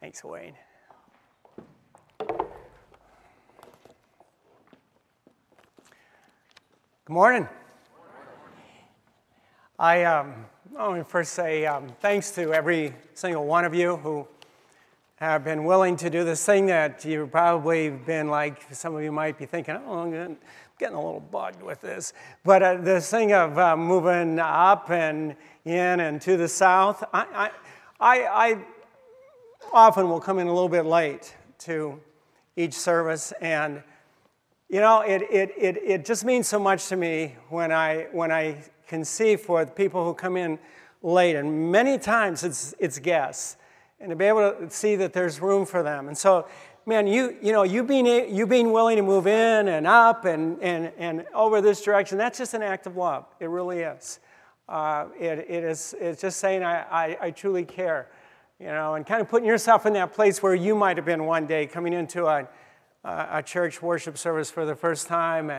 Thanks, Wayne. Good morning. I want to first say thanks to every single one of you who have been willing to do this thing that you've probably been like, some of you might be thinking, oh, I'm getting a little bugged with this. But this thing of moving up and in and to the south, I often will come in a little bit late to each service, and you know, it just means so much to me when I can see for people who come in late, and many times it's guests, and to be able to see that there's room for them. And so, man, you being willing to move in and up and over this direction, that's just an act of love. It really is. It's just saying I truly care, you know, and kind of putting yourself in that place where you might have been one day coming into a church worship service for the first time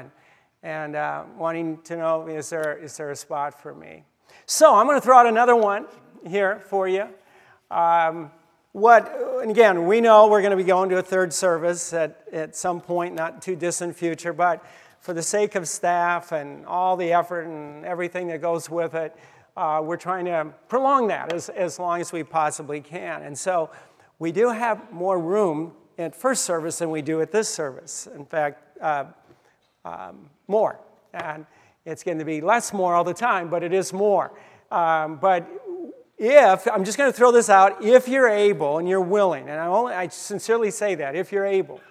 and wanting to know, is there a spot for me? So I'm going to throw out another one here for you. And again, we know we're going to be going to a third service at some point, not too distant future, but for the sake of staff and all the effort and everything that goes with it, we're trying to prolong that as long as we possibly can. And so we do have more room at first service than we do at this service. In fact, more. And it's going to be less more all the time, but it is more. But if, I'm just going to throw this out, if you're able and you're willing, and I sincerely say that, if you're able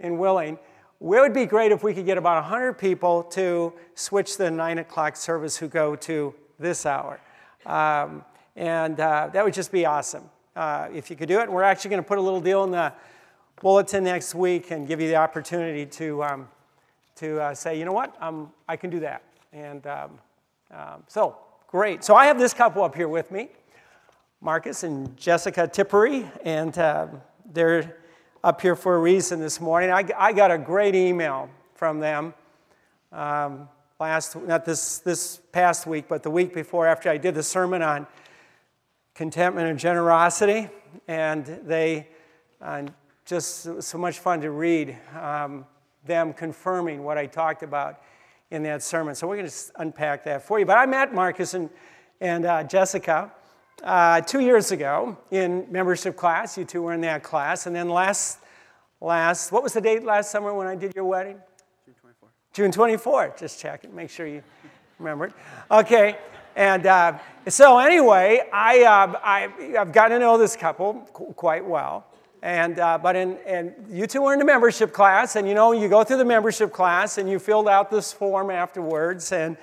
and willing, it would be great if we could get about 100 people to switch the 9 o'clock service who go to this hour. That would just be awesome if you could do it. And we're actually going to put a little deal in the bulletin next week and give you the opportunity to say, you know what, I can do that. And so, great. So I have this couple up here with me, Marcus and Jessica Tippery, and they're up here for a reason this morning. I got a great email from them not this past week, but the week before, after I did the sermon on contentment and generosity, and they just so much fun to read them confirming what I talked about in that sermon. So we're going to unpack that for you. But I met Marcus and Jessica 2 years ago in membership class. You two were in that class. And then last, what was the date last summer when I did your wedding? June 24th. June 24th. Just check it. Make sure you remembered. Okay. And so anyway, I've gotten to know this couple quite well. And but you two were in the membership class, and you know, you go through the membership class, and you filled out this form afterwards. And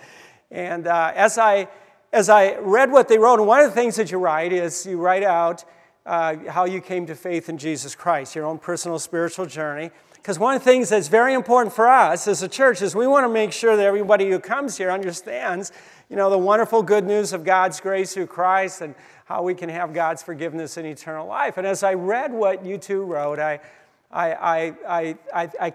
as I read what they wrote, and one of the things that you write is you write out how you came to faith in Jesus Christ, your own personal spiritual journey. Because one of the things that's very important for us as a church is we want to make sure that everybody who comes here understands, you know, the wonderful good news of God's grace through Christ and how we can have God's forgiveness and eternal life. And as I read what you two wrote, I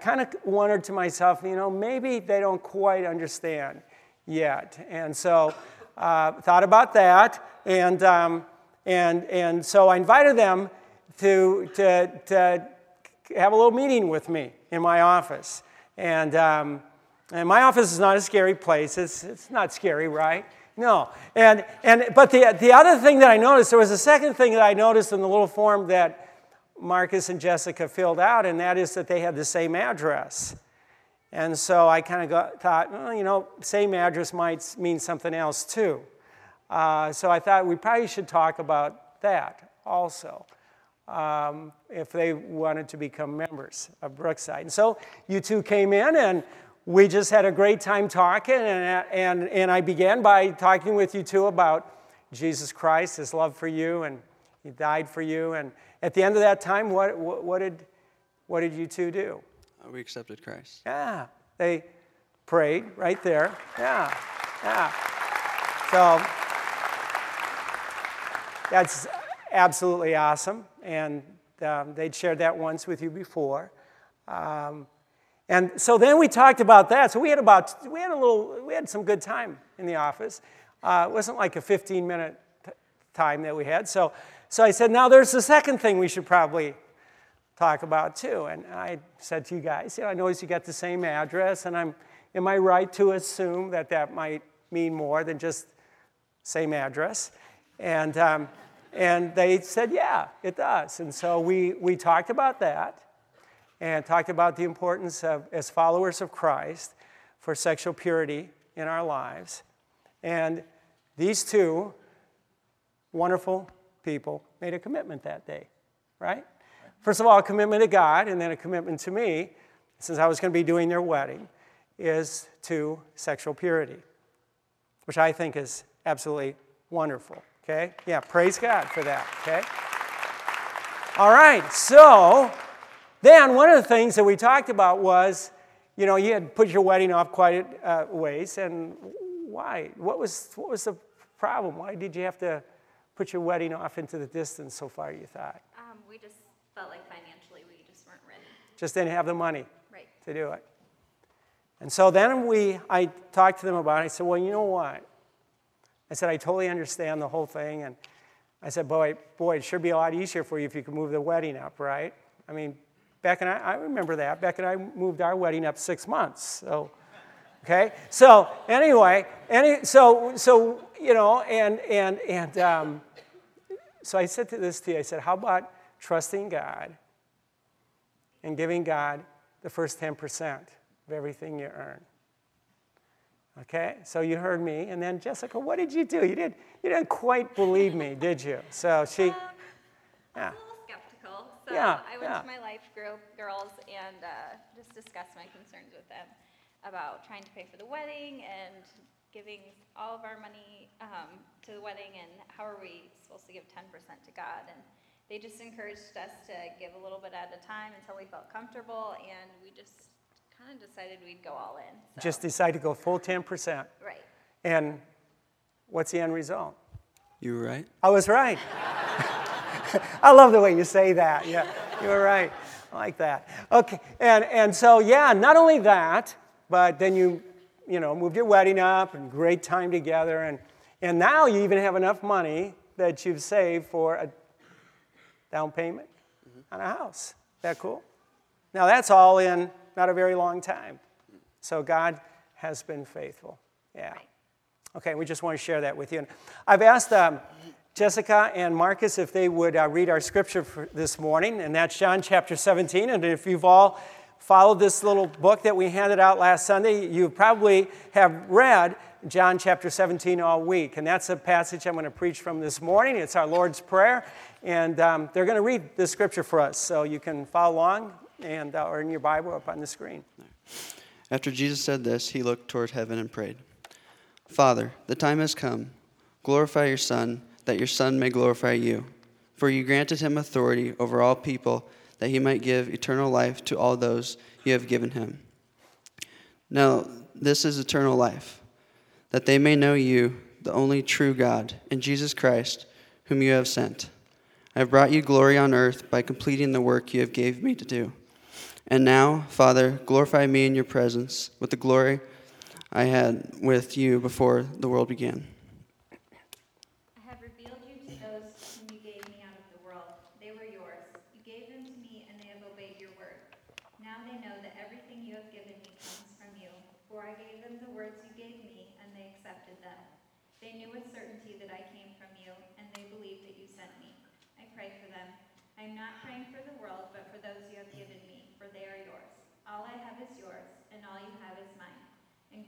kind of wondered to myself, you know, maybe they don't quite understand yet. And so thought about that, and so I invited them to have a little meeting with me in my office. And my office is not a scary place. It's not scary, right? No. But the other thing that I noticed, there was a second thing that I noticed in the little form that Marcus and Jessica filled out, and that is that they had the same address. And so I kind of thought, well, you know, same address might mean something else too. So I thought we probably should talk about that also. If they wanted to become members of Brookside. And so you two came in, and we just had a great time talking, and I began by talking with you two about Jesus Christ, his love for you, and he died for you. And at the end of that time, what did you two do? We accepted Christ. Yeah, they prayed right there. Yeah. So that's absolutely awesome, and they'd shared that once with you before, and so then we talked about that. So we had some good time in the office. It wasn't like a 15-minute time that we had. So So I said, now there's the second thing we should probably talk about too. And I said to you guys, I noticed you got the same address, and am I right to assume that might mean more than just same address? And they said, yeah, it does. And so we talked about that and talked about the importance of, as followers of Christ, for sexual purity in our lives. And these two wonderful people made a commitment that day, right? First of all, a commitment to God, and then a commitment to me, since I was going to be doing their wedding, is to sexual purity, which I think is absolutely wonderful, okay? Yeah, praise God for that, okay? All right, so then one of the things that we talked about was, you had put your wedding off quite a ways, and why? What was the problem? Why did you have to put your wedding off into the distance so far, you thought? We just felt like financially we just weren't ready. Just didn't have the money to do it. And so then I talked to them about it. I said, well, you know what? I said, I totally understand the whole thing. And I said, boy, it sure be a lot easier for you if you could move the wedding up, right? I mean, Beck and I remember that. Beck and I moved our wedding up 6 months. So, okay? So anyway, so I said I said, how about trusting God and giving God the first 10%? Of everything you earn. Okay, so you heard me, and then Jessica, what did you do? You didn't quite believe me, did you? So she, I was a little skeptical. So I went to my life group girls and just discussed my concerns with them about trying to pay for the wedding and giving all of our money to the wedding, and how are we supposed to give 10% to God? And they just encouraged us to give a little bit at a time until we felt comfortable, and we just kind of decided we'd go all in. So. Just decided to go full 10%. Right. And what's the end result? You were right. I was right. I love the way you say that. Yeah, you were right. I like that. Okay. And so not only that, but then you moved your wedding up and great time together, and now you even have enough money that you've saved for a down payment on a house. Isn't that cool? Now that's all in. Not a very long time. So God has been faithful. Yeah. Okay, we just want to share that with you. And I've asked Jessica and Marcus if they would read our scripture for this morning, and that's John chapter 17. And if you've all followed this little book that we handed out last Sunday, you probably have read John chapter 17 all week. And that's a passage I'm going to preach from this morning. It's our Lord's Prayer. And they're going to read the scripture for us, so you can follow along. And or in your Bible up on the screen. After Jesus said this, he looked toward heaven and prayed, Father, the time has come. Glorify your Son, that your Son may glorify you. For you granted him authority over all people, that he might give eternal life to all those you have given him. Now, this is eternal life, that they may know you, the only true God, and Jesus Christ, whom you have sent. I have brought you glory on earth by completing the work you have gave me to do. And now, Father, glorify me in your presence with the glory I had with you before the world began. I have revealed you to those whom you gave me out of the world. They were yours. You gave them to me, and they have obeyed your word. Now they know that everything you have given me comes from you. For I gave them the words you gave me, and they accepted them. They knew with certainty that I came from you, and they believed that you sent me. I pray for them. I am not praying for the world, but for those you have given me. For they are yours. All I have is yours, and all you have is mine. And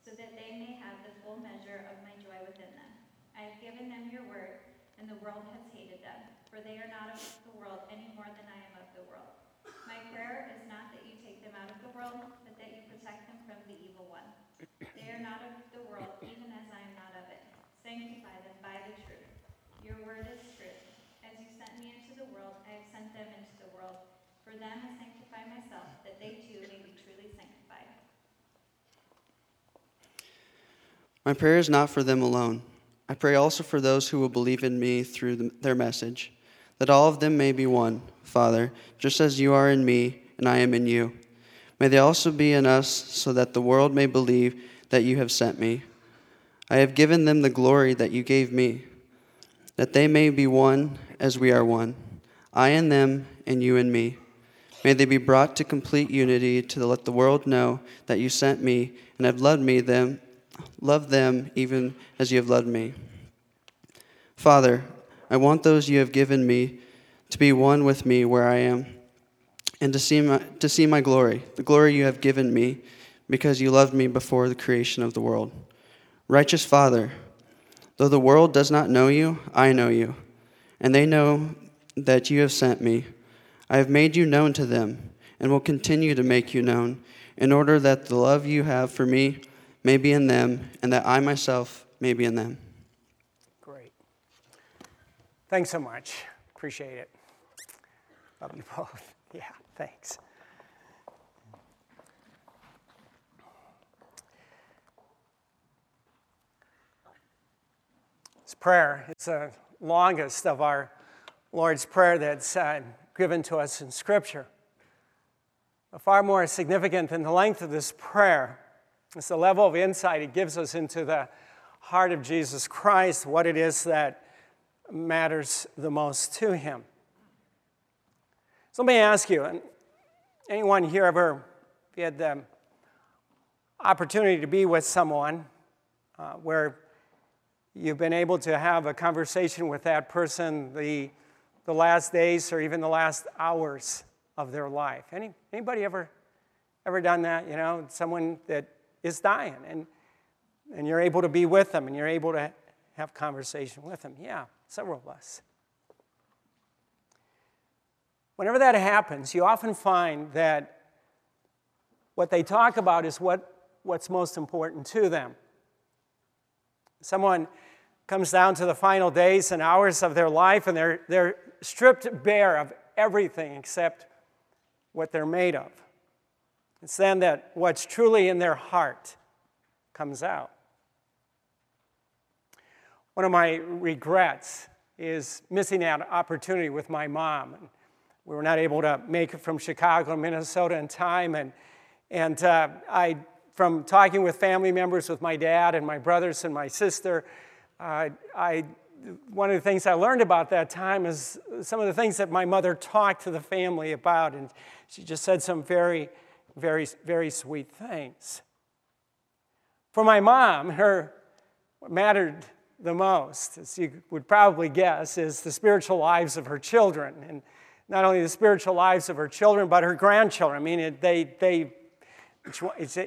so that they may have the full measure of my joy within them. I have given them your word, and the world has hated them, for they are not of the world any more than I am of the world. My prayer is not that you take them out of the world, but that you protect them from the evil one. They are not of the world, even as I am not of it. Sanctify them by the truth. Your word is truth. As you sent me into the world, I have sent them into the world. For them I sanctify myself, that they too may be truly sanctified. My prayer is not for them alone. I pray also for those who will believe in me through their message, that all of them may be one, Father, just as you are in me and I am in you. May they also be in us, so that the world may believe that you have sent me. I have given them the glory that you gave me, that they may be one as we are one, I in them and you in me. May they be brought to complete unity, to let the world know that you sent me and have loved them even as you have loved me. Father, I want those you have given me to be one with me where I am, and to see my glory, the glory you have given me, because you loved me before the creation of the world. Righteous Father, though the world does not know you, I know you, and they know that you have sent me. I have made you known to them, and will continue to make you known, in order that the love you have for me may be in them, and that I myself may be in them. Great. Thanks so much. Appreciate it. Love you both. Yeah, thanks. It's prayer. It's the longest of our Lord's Prayer that's given to us in Scripture. But far more significant than the length of this prayer is the level of insight it gives us into the heart of Jesus Christ, what it is that matters the most to him. So let me ask you, anyone here ever had the opportunity to be with someone where you've been able to have a conversation with that person the last days or even the last hours of their life? Anybody ever done that? You know, someone that is dying, and you're able to be with them, and you're able to have conversation with them. Yeah, several of us. Whenever that happens, you often find that what they talk about is what's most important to them. Someone comes down to the final days and hours of their life, and they're stripped bare of everything except what they're made of. It's then that what's truly in their heart comes out. One of my regrets is missing that opportunity with my mom. We were not able to make it from Chicago to Minnesota in time, and I, from talking with family members, with my dad and my brothers and my sister, one of the things I learned about that time is some of the things that my mother talked to the family about, and she just said some very, very, very sweet things. For my mom, what mattered the most, as you would probably guess, is the spiritual lives of her children, and not only the spiritual lives of her children, but her grandchildren. I mean,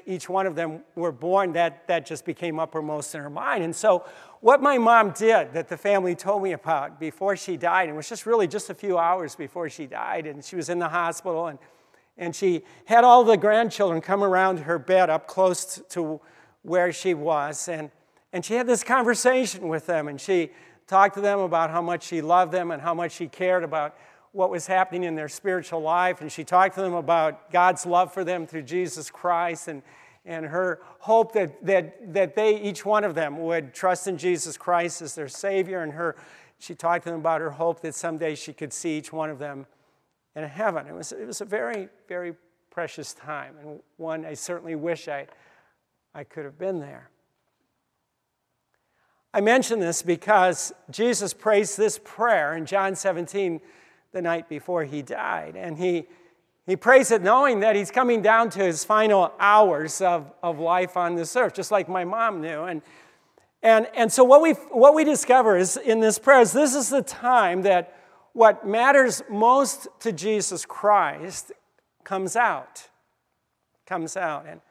each one of them were born, that just became uppermost in her mind. And so what my mom did that the family told me about before she died, and it was just a few hours before she died, and she was in the hospital, and she had all the grandchildren come around her bed up close to where she was, and she had this conversation with them, and she talked to them about how much she loved them and how much she cared about what was happening in their spiritual life, and she talked to them about God's love for them through Jesus Christ, and her hope that they, each one of them, would trust in Jesus Christ as their Savior, and she talked to them about her hope that someday she could see each one of them in heaven. It was a very, very precious time, and one I certainly wish I could have been there. I mention this because Jesus prays this prayer in John 17, the night before he died. And he prays it knowing that he's coming down to his final hours of life on this earth, just like my mom knew. And so what we discover is in this prayer is this is the time that what matters most to Jesus Christ comes out. And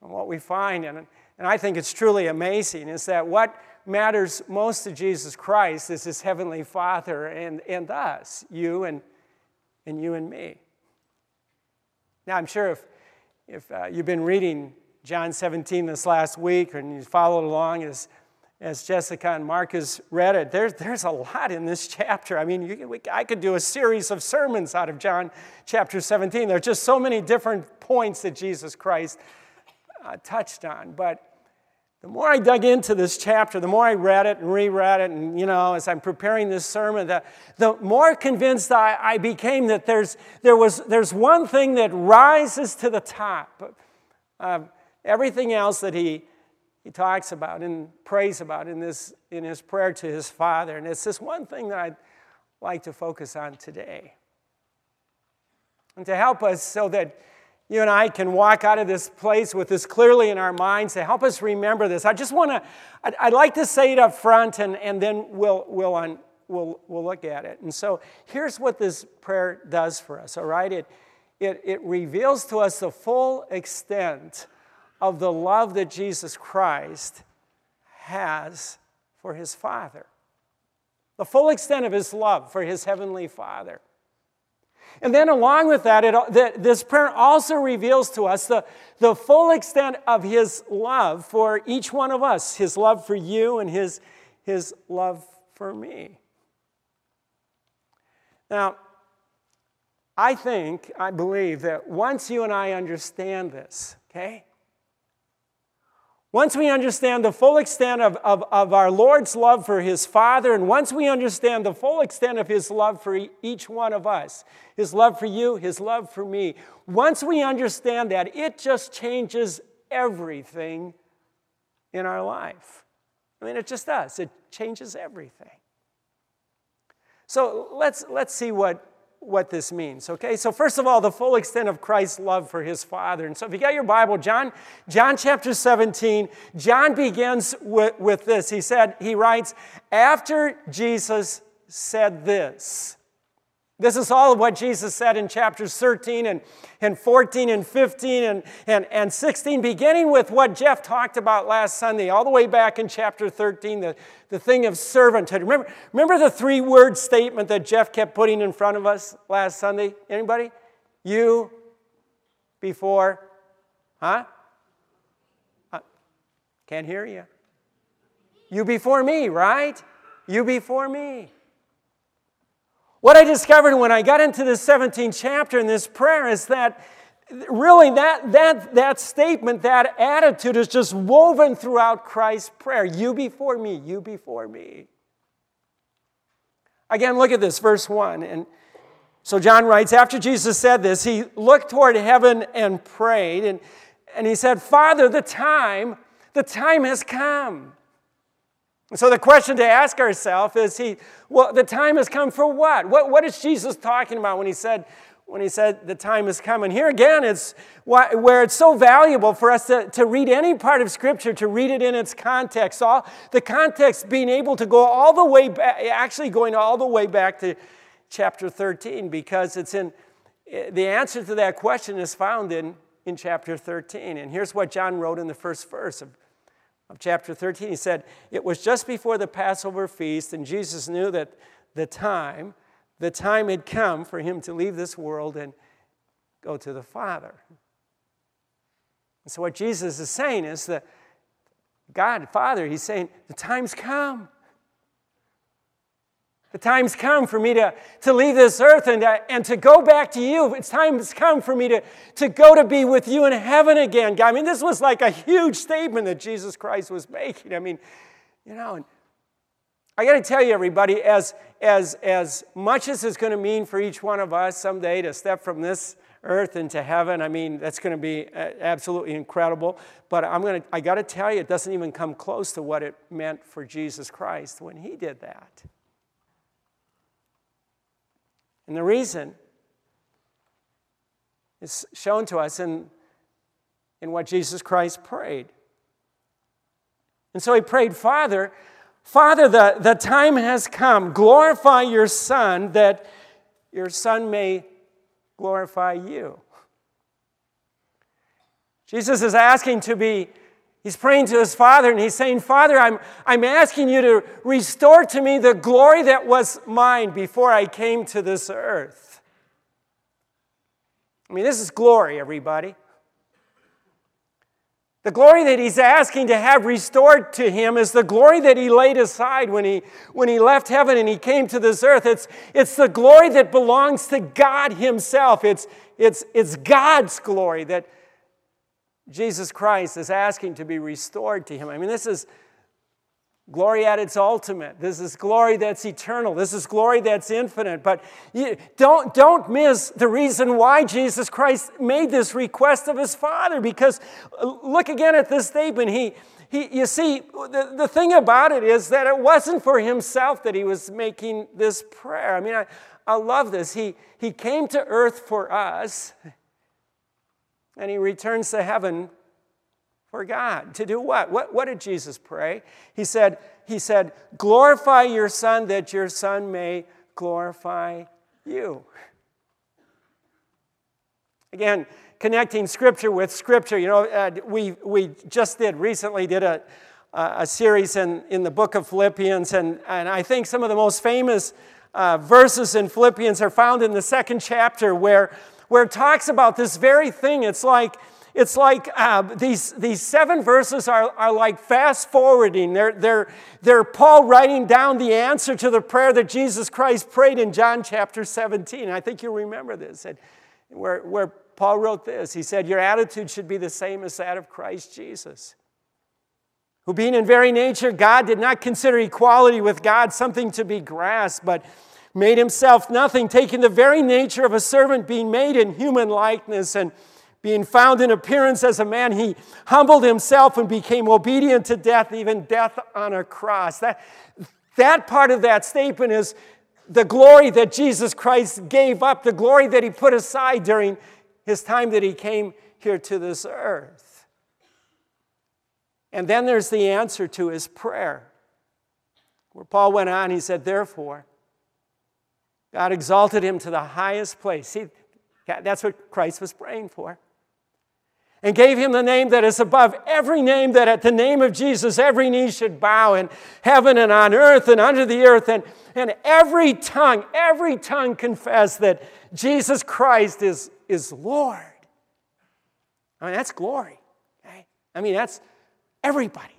what we find, and I think it's truly amazing, is that what matters most to Jesus Christ is his heavenly Father and us, you and you and me. Now, I'm sure if you've been reading John 17 this last week and you followed along as as Jessica and Marcus read it, there's a lot in this chapter. I mean, I could do a series of sermons out of John chapter 17. There are just so many different points that Jesus Christ touched on. But the more I dug into this chapter, the more I read it and reread it, and, as I'm preparing this sermon, the more convinced I became that there's one thing that rises to the top of everything else that he talks about and prays about in his prayer to his Father. And it's this one thing that I'd like to focus on today. And to help us so that you and I can walk out of this place with this clearly in our minds, to help us remember this. I'd like to say it up front, and then we'll look at it. And so here's what this prayer does for us, all right? It reveals to us the full extent of the love that Jesus Christ has for his Father. The full extent of his love for his Heavenly Father. And then along with that, this prayer also reveals to us the full extent of his love for each one of us. His love for you and his love for me. Now, I believe that once you and I understand this, okay? Once we understand the full extent of our Lord's love for his Father, and once we understand the full extent of his love for each one of us, his love for you, his love for me, once we understand that, it just changes everything in our life. I mean, it just does. It changes everything. So let's see what this means, okay? So first of all, the full extent of Christ's love for his Father. And so if you got your Bible, John chapter 17, John begins with this. He writes, after Jesus said this. This is all of what Jesus said in chapters 13 and 14 and 15 and 16, beginning with what Jeff talked about last Sunday, all the way back in chapter 13, the thing of servanthood. Remember the three-word statement that Jeff kept putting in front of us last Sunday? Anybody? You, before, can't hear you. You before me, right? You before me. What I discovered when I got into this 17th chapter in this prayer is that really that statement, that attitude is just woven throughout Christ's prayer. You before me, you before me. Again, look at this, verse 1. And so John writes, after Jesus said this, he looked toward heaven and prayed, and he said, Father, the time has come. So the question to ask ourselves is, the time has come for what? What is Jesus talking about when he said the time has come? And here again, it's where it's so valuable for us to read any part of Scripture, to read it in its context. All the context being able to go all the way back, actually going all the way back to chapter 13, because it's in the answer to that question is found in chapter 13. And here's what John wrote in the first verse of chapter 13, he said, it was just before the Passover feast, and Jesus knew that the time had come for him to leave this world and go to the Father. And so what Jesus is saying is that God, Father, he's saying, the time's come. The time's come for me to leave this earth and to go back to you. It's time's come for me to go to be with you in heaven again. God, I mean, this was like a huge statement that Jesus Christ was making. I mean, and I got to tell you, everybody, as much as it's going to mean for each one of us someday to step from this earth into heaven, I mean, that's going to be absolutely incredible. But I got to tell you, it doesn't even come close to what it meant for Jesus Christ when he did that. And the reason is shown to us in what Jesus Christ prayed. And so he prayed, Father, the time has come. Glorify your Son, that your Son may glorify you. Jesus is asking to be He's praying to his Father, and he's saying, Father, I'm asking you to restore to me the glory that was mine before I came to this earth. I mean, this is glory, everybody. The glory that he's asking to have restored to him is the glory that he laid aside when he left heaven and he came to this earth. It's the glory that belongs to God himself. It's God's glory that Jesus Christ is asking to be restored to him. I mean, this is glory at its ultimate. This is glory that's eternal. This is glory that's infinite. But don't miss the reason why Jesus Christ made this request of his Father. Because look again at this statement. You see, the thing about it is that it wasn't for himself that he was making this prayer. I mean, I love this. He came to earth for us, and he returns to heaven for God. To do what? What did Jesus pray? He said, glorify your Son that your Son may glorify you. Again, connecting Scripture with Scripture. You know, we just recently did a series in the book of Philippians, and I think some of the most famous verses in Philippians are found in the second chapter where it talks about this very thing. It's like these seven verses are like fast forwarding. They're Paul writing down the answer to the prayer that Jesus Christ prayed in John chapter 17. I think you remember this, where Paul wrote this. He said, your attitude should be the same as that of Christ Jesus, who being in very nature God did not consider equality with God something to be grasped, but made himself nothing, taking the very nature of a servant, being made in human likeness, and being found in appearance as a man, he humbled himself and became obedient to death, even death on a cross. That part of that statement is the glory that Jesus Christ gave up, the glory that he put aside during his time that he came here to this earth. And then there's the answer to his prayer, where Paul went on, he said, therefore, God exalted him to the highest place. See, that's what Christ was praying for. And gave him the name that is above every name, that at the name of Jesus every knee should bow in heaven and on earth and under the earth, and every tongue confess that Jesus Christ is Lord. I mean, that's glory. Right? I mean, that's everybody.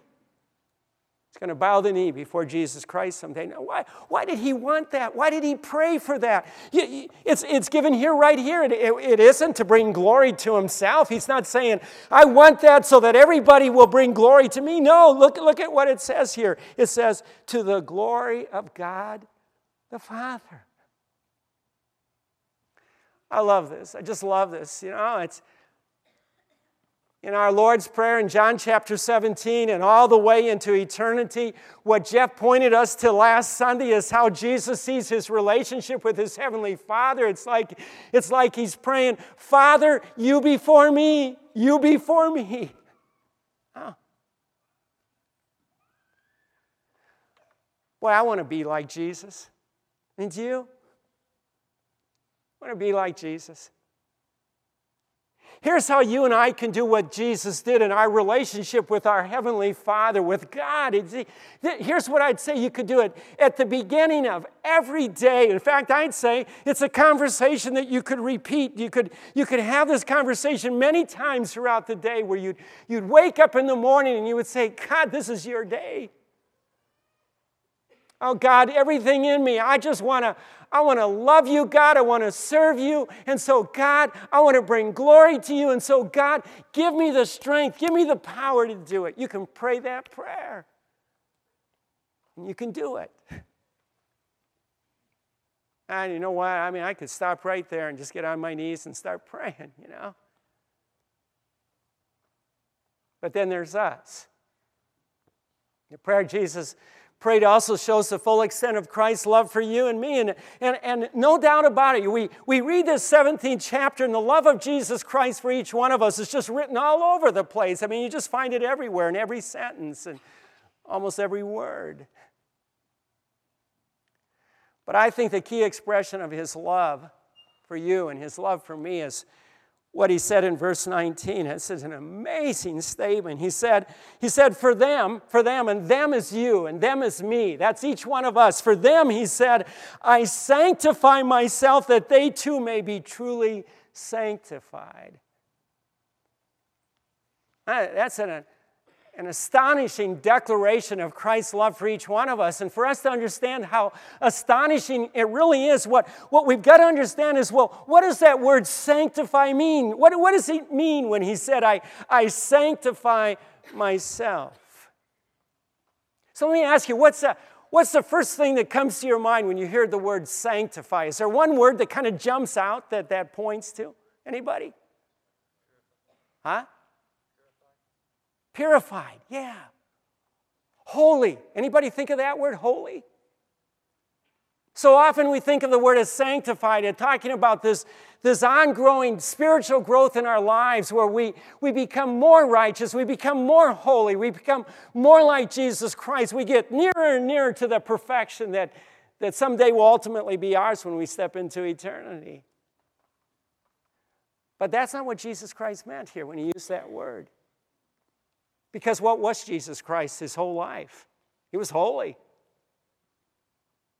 It's going to bow the knee before Jesus Christ someday. Now, why did he want that? Why did he pray for that? It's given here, right here. It isn't to bring glory to himself. He's not saying, I want that so that everybody will bring glory to me. No, look at what it says here. It says, to the glory of God the Father. I love this. I just love this. You know, it's in our Lord's Prayer in John chapter 17 and all the way into eternity, what Jeff pointed us to last Sunday is how Jesus sees his relationship with his Heavenly Father. It's like he's praying, Father, you before me, you before me. Oh. Boy, I want to be like Jesus. And you? I want to be like Jesus. Here's how you and I can do what Jesus did in our relationship with our Heavenly Father, with God. Here's what I'd say you could do it at the beginning of every day. In fact, I'd say it's a conversation that you could repeat. You could have this conversation many times throughout the day where you'd wake up in the morning and you would say, God, this is your day. Oh, God, everything in me, I want to love you, God. I want to serve you. And so, God, I want to bring glory to you. And so, God, give me the strength. Give me the power to do it. You can pray that prayer. And you can do it. And you know what? I mean, I could stop right there and just get on my knees and start praying, you know. But then there's us. The prayer Jesus prayed also shows the full extent of Christ's love for you and me. And no doubt about it, we read this 17th chapter, and the love of Jesus Christ for each one of us is just written all over the place. I mean, you just find it everywhere, in every sentence, and almost every word. But I think the key expression of his love for you and his love for me is what he said in verse 19. This is an amazing statement. He said, for them, and them is you, and them is me. That's each one of us. For them, he said, I sanctify myself that they too may be truly sanctified. That's an astonishing declaration of Christ's love for each one of us. And for us to understand how astonishing it really is, what we've got to understand is, well, what does that word sanctify mean? What does it mean when he said, I sanctify myself? So let me ask you, what's the first thing that comes to your mind when you hear the word sanctify? Is there one word that kind of jumps out that points to? Anybody? Huh? Purified, yeah. Holy. Anybody think of that word, holy? So often we think of the word as sanctified and talking about this ongoing spiritual growth in our lives where we become more righteous, we become more holy, we become more like Jesus Christ. We get nearer and nearer to the perfection that someday will ultimately be ours when we step into eternity. But that's not what Jesus Christ meant here when he used that word. Because what was Jesus Christ his whole life? He was holy.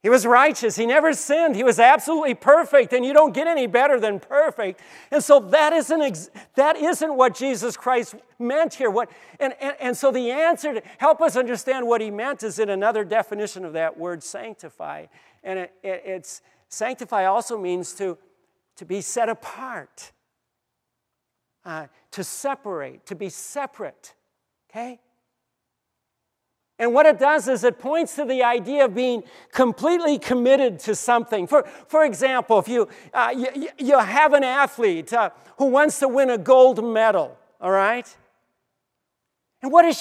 He was righteous. He never sinned. He was absolutely perfect, and you don't get any better than perfect. And so that isn't what Jesus Christ meant here. And so the answer to help us understand what he meant is in another definition of that word, sanctify. And it's sanctify also means to be set apart, to separate, to be separate. Okay? And what it does is it points to the idea of being completely committed to something. For example, if you have an athlete who wants to win a gold medal, all right? And what does?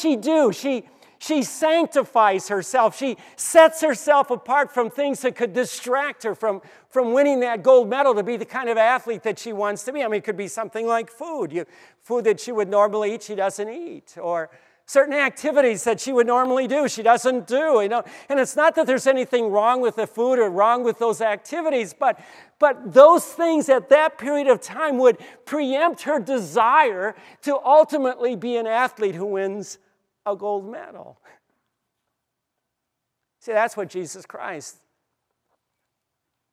She sanctifies herself. She sets herself apart from things that could distract her from winning that gold medal to be the kind of athlete that she wants to be. I mean, it could be something like food that she would normally eat, she doesn't eat, or certain activities that she would normally do, she doesn't do, you know. And it's not that there's anything wrong with the food or wrong with those activities, but those things at that period of time would preempt her desire to ultimately be an athlete who wins a gold medal. See, that's what Jesus Christ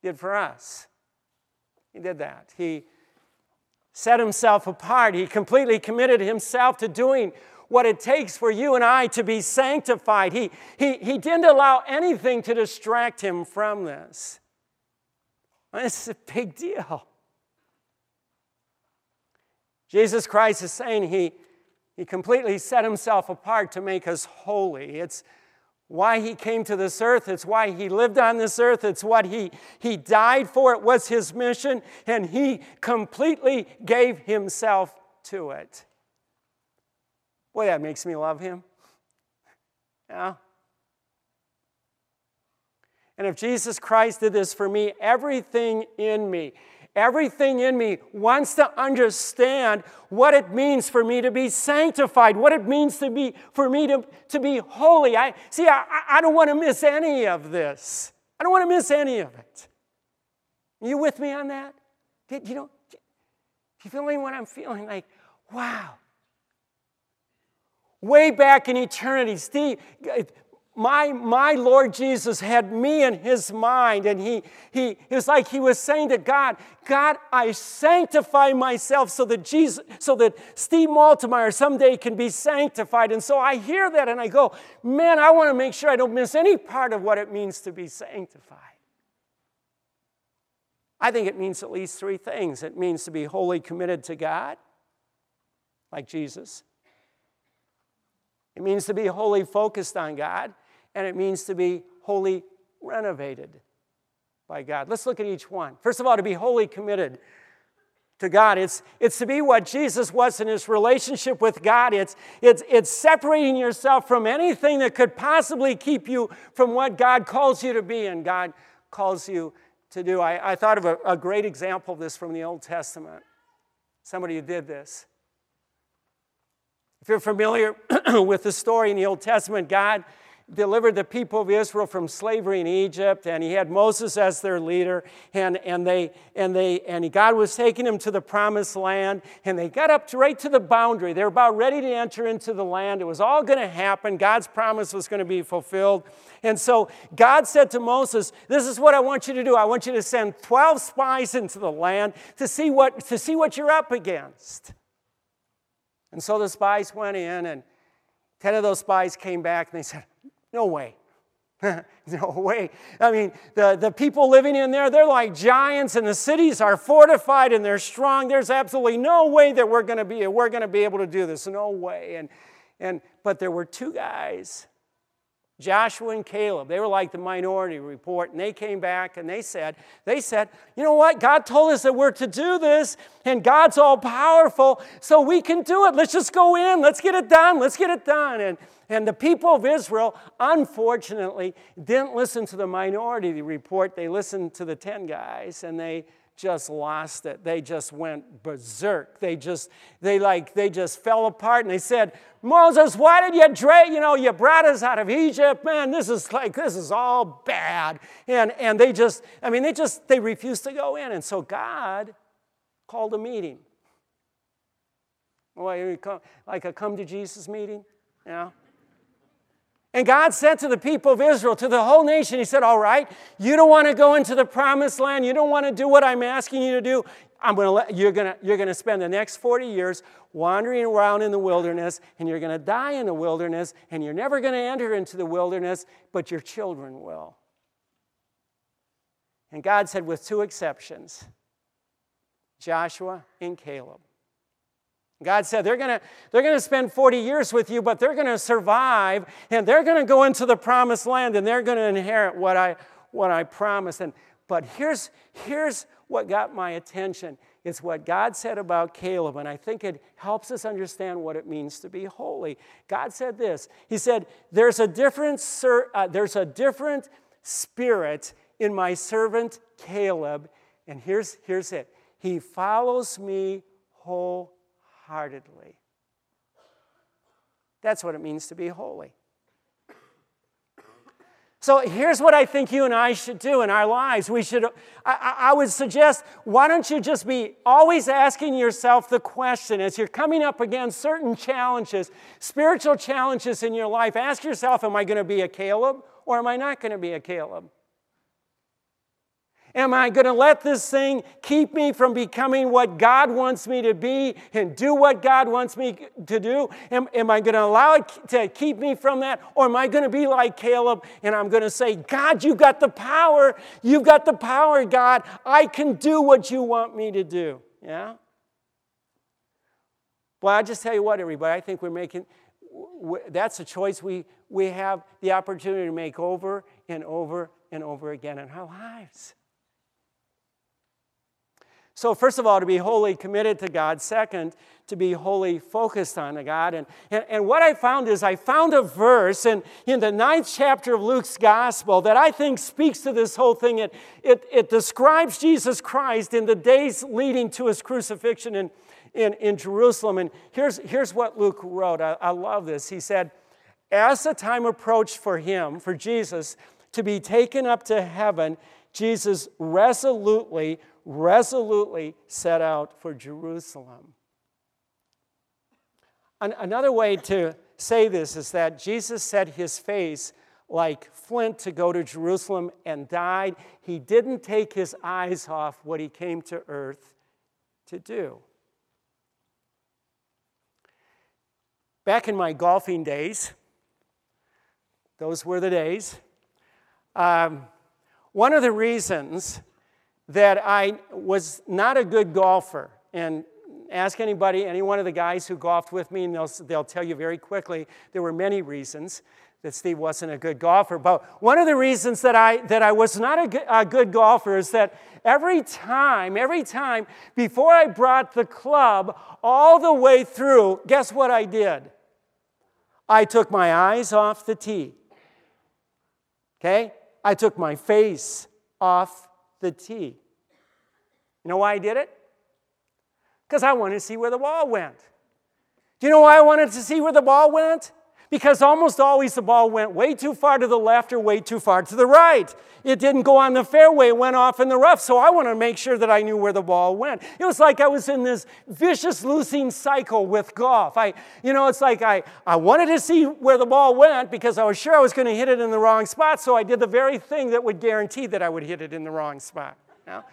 did for us. He did that. He set himself apart. He completely committed himself to doing what it takes for you and I to be sanctified. He didn't allow anything to distract him from this. Well, this is a big deal. Jesus Christ is saying he completely set himself apart to make us holy. It's why he came to this earth. It's why he lived on this earth. It's what he died for. It was his mission, and he completely gave himself to it. Boy, that makes me love him. Yeah. And if Jesus Christ did this for me, everything in me wants to understand what it means for me to be sanctified, what it means for me to be holy. I don't want to miss any of this. I don't want to miss any of it. Are you with me on that? Do you feel what I'm feeling? Like, wow. Way back in eternity, Steve, my Lord Jesus had me in his mind, and it was like he was saying to God, I sanctify myself so that Steve Maltemeyer someday can be sanctified. And so I hear that and I go, man, I want to make sure I don't miss any part of what it means to be sanctified. I think it means at least three things. It means to be wholly committed to God, like Jesus. It means to be wholly focused on God, and it means to be wholly renovated by God. Let's look at each one. First of all, to be wholly committed to God. It's to be what Jesus was in his relationship with God. It's separating yourself from anything that could possibly keep you from what God calls you to be and God calls you to do. I thought of a great example of this from the Old Testament. Somebody who did this. If you're familiar with the story in the Old Testament, God delivered the people of Israel from slavery in Egypt, and he had Moses as their leader, and God was taking them to the promised land, and they got up right to the boundary. They were about ready to enter into the land. It was all going to happen. God's promise was going to be fulfilled. And so God said to Moses, this is what I want you to do. I want you to send 12 spies into the land to see what you're up against. And so the spies went in, and 10 of those spies came back, and they said, no way. No way. I mean, the people living in there, they're like giants, and the cities are fortified, and they're strong. There's absolutely no way that we're going to be able to do this. No way. But there were two guys, Joshua and Caleb. They were like the Minority Report, and they came back and they said, you know what? God told us that we're to do this, and God's all-powerful, so we can do it. Let's just go in. Let's get it done. Let's get it done. And the people of Israel, unfortunately, didn't listen to the Minority Report. They listened to the 10 guys, and they just lost it. They just went berserk. They just fell apart, and they said, Moses, why did you drag? You know, you brought us out of Egypt, man. This is all bad. And they refused to go in. And so God called a meeting, like a come to Jesus meeting, you know. And God said to the people of Israel, to the whole nation, he said, all right, you don't want to go into the promised land. You don't want to do what I'm asking you to do. You're going to spend the next 40 years wandering around in the wilderness, and you're going to die in the wilderness, and you're never going to enter into the wilderness, but your children will. And God said, with two exceptions, Joshua and Caleb. God said, they're going to spend 40 years with you, but they're going to survive, and they're going to go into the promised land, and they're going to inherit what I promised. But here's what got my attention. It's what God said about Caleb, and I think it helps us understand what it means to be holy. God said this. He said, there's a different spirit in my servant Caleb, and here's it. He follows me wholeheartedly. That's what it means to be holy. So here's what I think you and I should do in our lives. I would suggest, why don't you just be always asking yourself the question as you're coming up against certain challenges, spiritual challenges in your life. Ask yourself, am I going to be a Caleb, or am I not going to be a Caleb? Am I going to let this thing keep me from becoming what God wants me to be and do what God wants me to do? Am I going to allow it to keep me from that? Or am I going to be like Caleb, and I'm going to say, God, you've got the power. You've got the power, God. I can do what you want me to do. Yeah? Well, I'll just tell you what, everybody. I think that's a choice we have the opportunity to make over and over and over again in our lives. So first of all, to be wholly committed to God. Second, to be wholly focused on God. And what I found is I found a verse in the 9th chapter of Luke's gospel that I think speaks to this whole thing. It describes Jesus Christ in the days leading to his crucifixion in Jerusalem. And here's what Luke wrote. I love this. He said, as the time approached for him, for Jesus, to be taken up to heaven, Jesus resolutely set out for Jerusalem. Another way to say this is that Jesus set his face like flint to go to Jerusalem and died. He didn't take his eyes off what he came to earth to do. Back in my golfing days, those were the days, one of the reasons that I was not a good golfer. And ask anybody, any one of the guys who golfed with me, and they'll tell you very quickly there were many reasons that Steve wasn't a good golfer. But one of the reasons that I was not a good golfer is that every time before I brought the club all the way through, guess what I did? I took my eyes off the tee. Okay? I took my face off the tee. You know why I did it? Because I wanted to see where the ball went. Do you know why I wanted to see where the ball went? Because almost always the ball went way too far to the left or way too far to the right. It didn't go on the fairway, it went off in the rough, so I wanted to make sure that I knew where the ball went. It was like I was in this vicious losing cycle with golf. I wanted to see where the ball went because I was sure I was going to hit it in the wrong spot, so I did the very thing that would guarantee that I would hit it in the wrong spot. Now,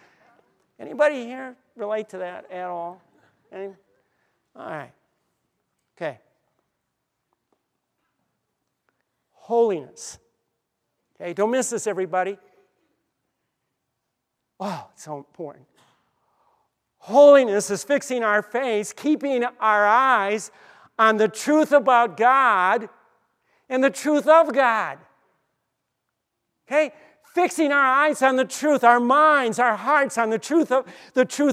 anybody here relate to that at all? All right. Okay. Holiness. Okay, don't miss this, everybody. Oh, it's so important. Holiness is fixing our face, keeping our eyes on the truth about God and the truth of God. Okay? Fixing our eyes on the truth, our minds, our hearts on the truth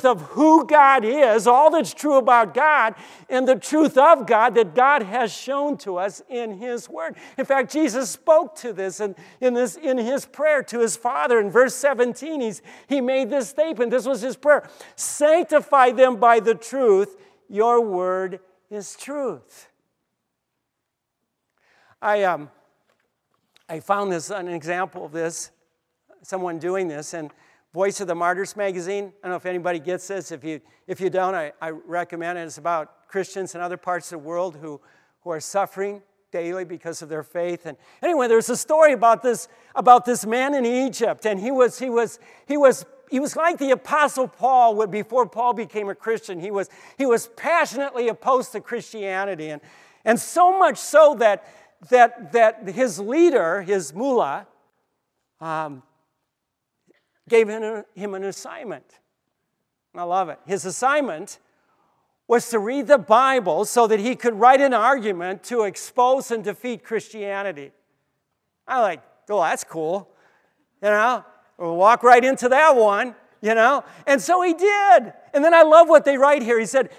of who God is, all that's true about God, and the truth of God that God has shown to us in His Word. In fact, Jesus spoke to this in His prayer to His Father. In verse 17, He made this statement. This was His prayer. Sanctify them by the truth. Your Word is truth. I found this, an example of this. Someone doing this, and Voice of the Martyrs magazine. I don't know if anybody gets this. If you don't, I recommend it. It's about Christians in other parts of the world who are suffering daily because of their faith. And anyway, there's a story about this man in Egypt, and he was like the Apostle Paul before Paul became a Christian. He was passionately opposed to Christianity, and so much so that his leader, his mullah, gave him an assignment. I love it. His assignment was to read the Bible so that he could write an argument to expose and defeat Christianity. I like, oh, that's cool. You know, we'll walk right into that one, you know. And so he did. And then I love what they write here. He said,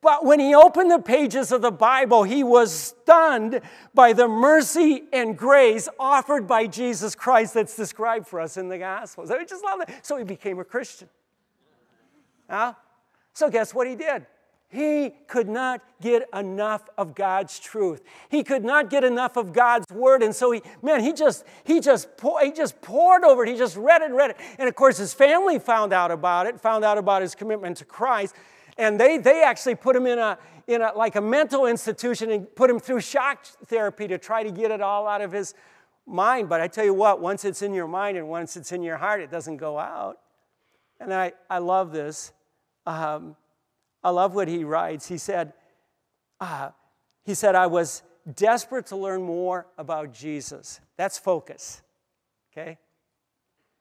but when he opened the pages of the Bible, he was stunned by the mercy and grace offered by Jesus Christ that's described for us in the Gospels. I just love that. So he became a Christian. Huh? So guess what he did? He could not get enough of God's truth. He could not get enough of God's word, and so he just poured over it. He just read it, and of course his family found out about his commitment to Christ. And they actually put him in a like a mental institution and put him through shock therapy to try to get it all out of his mind. But I tell you what, once it's in your mind and once it's in your heart, it doesn't go out. And I love this. I love what he writes. He said, I was desperate to learn more about Jesus. That's focus. Okay?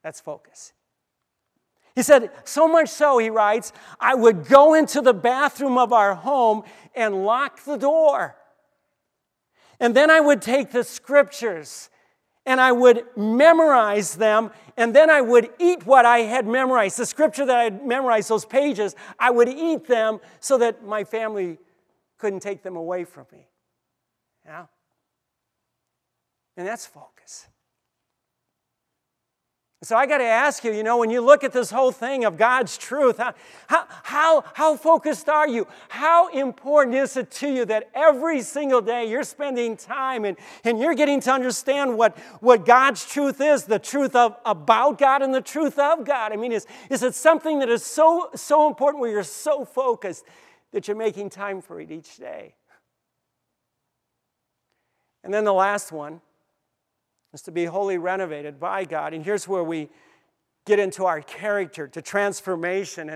That's focus. He said, so much so, he writes, I would go into the bathroom of our home and lock the door. And then I would take the scriptures and I would memorize them. And then I would eat what I had memorized. The scripture that I had memorized, those pages, I would eat them so that my family couldn't take them away from me. Yeah? And that's focus. So I got to ask you, you know, when you look at this whole thing of God's truth, how focused are you? How important is it to you that every single day you're spending time and you're getting to understand what God's truth is, the truth about God and the truth of God? I mean, is it something that is so important where you're so focused that you're making time for it each day? And then the last one is to be wholly renovated by God. And here's where we get into our character, to transformation.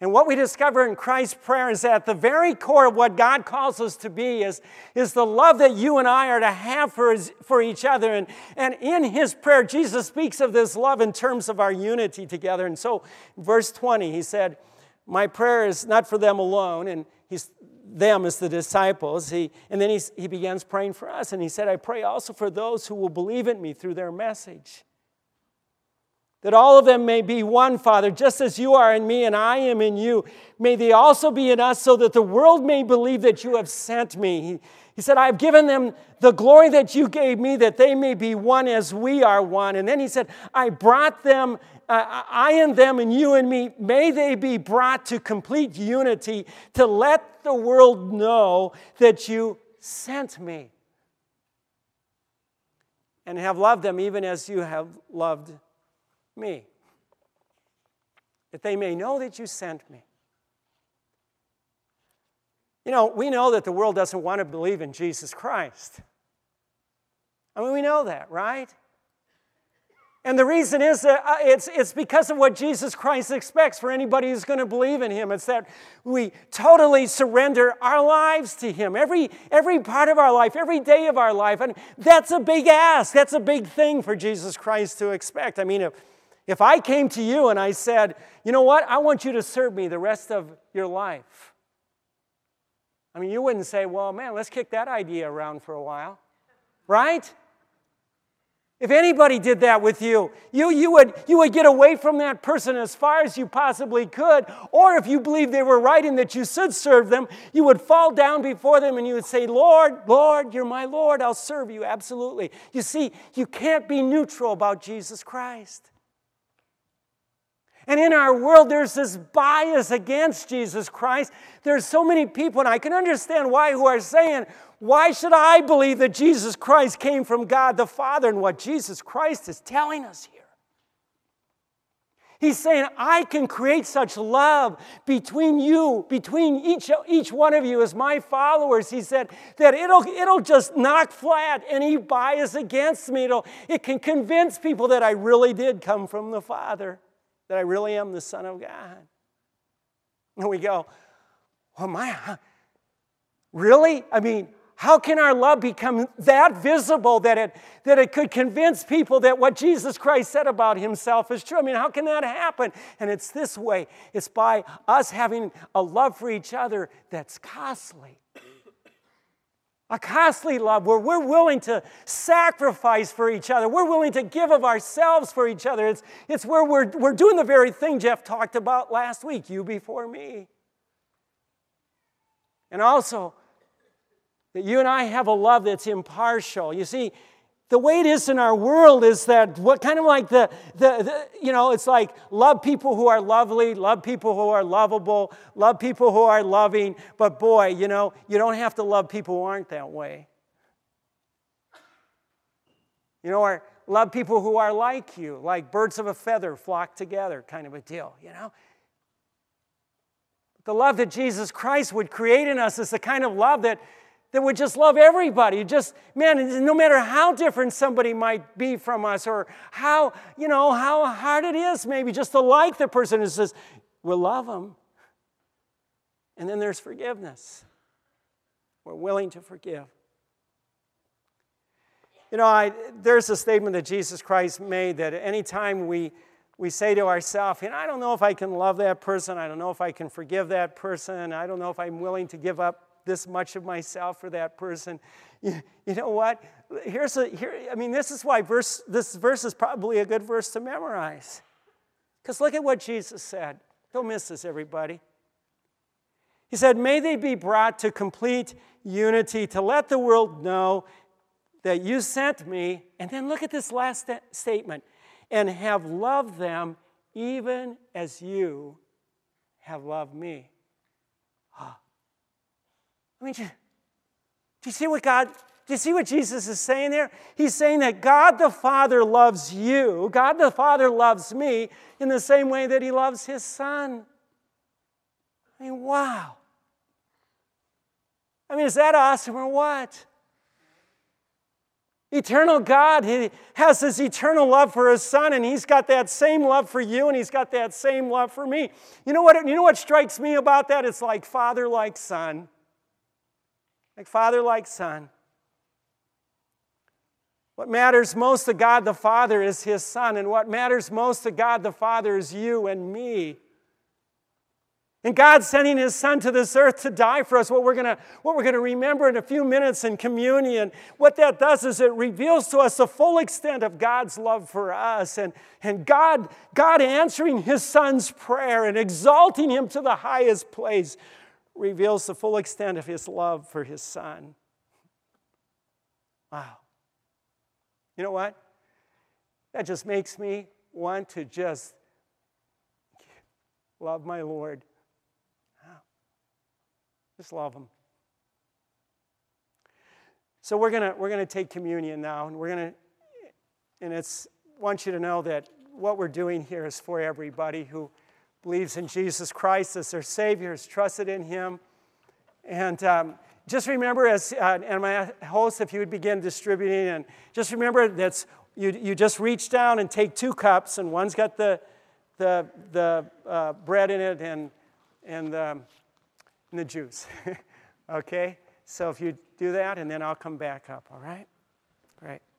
And what we discover in Christ's prayer is that at the very core of what God calls us to be is the love that you and I are to have for each other. And in His prayer, Jesus speaks of this love in terms of our unity together. And so, verse 20, He said, my prayer is not for them alone. And them as the disciples. And then he begins praying for us. And he said, I pray also for those who will believe in me through their message. That all of them may be one, Father, just as you are in me and I am in you. May they also be in us so that the world may believe that you have sent me. He said, I have given them the glory that you gave me that they may be one as we are one. And then he said, I brought them, I and them and you and me, may they be brought to complete unity to let the world know that you sent me and have loved them even as you have loved me, that they may know that you sent me. You know, we know that the world doesn't want to believe in Jesus Christ. I mean, we know that, right? And the reason is that it's because of what Jesus Christ expects for anybody who's going to believe in him. It's that we totally surrender our lives to him, every part of our life, every day of our life. And that's a big ask. That's a big thing for Jesus Christ to expect. I mean, if I came to you and I said, you know what, I want you to serve me the rest of your life. I mean, you wouldn't say, well, man, let's kick that idea around for a while, right? If anybody did that with you, you would get away from that person as far as you possibly could. Or if you believed they were right and that you should serve them, you would fall down before them and you would say, Lord, Lord, you're my Lord. I'll serve you. Absolutely. You see, you can't be neutral about Jesus Christ. And in our world, there's this bias against Jesus Christ. There's so many people, and I can understand why, who are saying, why should I believe that Jesus Christ came from God the Father? And what Jesus Christ is telling us here, he's saying, I can create such love between you, between each one of you as my followers, he said, that it'll just knock flat any bias against me. It can convince people that I really did come from the Father, that I really am the Son of God. And we go, well, really? I mean, how can our love become that visible that it could convince people that what Jesus Christ said about himself is true? I mean, how can that happen? And it's this way. It's by us having a love for each other that's costly. A costly love where we're willing to sacrifice for each other. We're willing to give of ourselves for each other. It's where we're doing the very thing Jeff talked about last week, you before me. And also, that you and I have a love that's impartial. You see, the way it is in our world is that what kind of like it's like love people who are lovely, love people who are lovable, love people who are loving, but boy, you know, you don't have to love people who aren't that way. You know, or love people who are like you, like birds of a feather flock together kind of a deal, you know. The love that Jesus Christ would create in us is the kind of love that would just love everybody. Just, man, no matter how different somebody might be from us or how, you know, how hard it is maybe just to like the person who says, we'll love them. And then there's forgiveness. We're willing to forgive. You know, there's a statement that Jesus Christ made that anytime we say to ourselves, I don't know if I can love that person. I don't know if I can forgive that person. I don't know if I'm willing to give up this much of myself for that person. You know what? This is why this verse is probably a good verse to memorize. Because look at what Jesus said. Don't miss this, everybody. He said, may they be brought to complete unity to let the world know that you sent me. And then look at this last statement. And have loved them even as you have loved me. I mean, do you see what Jesus is saying there? He's saying that God the Father loves you. God the Father loves me in the same way that he loves his Son. I mean, wow. I mean, is that awesome or what? Eternal God, he has this eternal love for his Son, and he's got that same love for you, and he's got that same love for me. You know what strikes me about that? It's like Father, like Son. Like Father, like Son. What matters most to God the Father is his Son, and what matters most to God the Father is you and me. And God sending his Son to this earth to die for us, what we're going to remember in a few minutes in communion, what that does is it reveals to us the full extent of God's love for us, and God answering his Son's prayer and exalting him to the highest place reveals the full extent of his love for his Son. Wow. You know what? That just makes me want to just love my Lord. Wow. Just love him. So we're gonna take communion now, and want you to know that what we're doing here is for everybody who believes in Jesus Christ as their Savior, has trusted in him. And just remember, and my host, if you would begin distributing, and just remember that's You just reach down and take two cups, and one's got the bread in it and the juice. Okay? So if you do that, and then I'll come back up, all right? Great.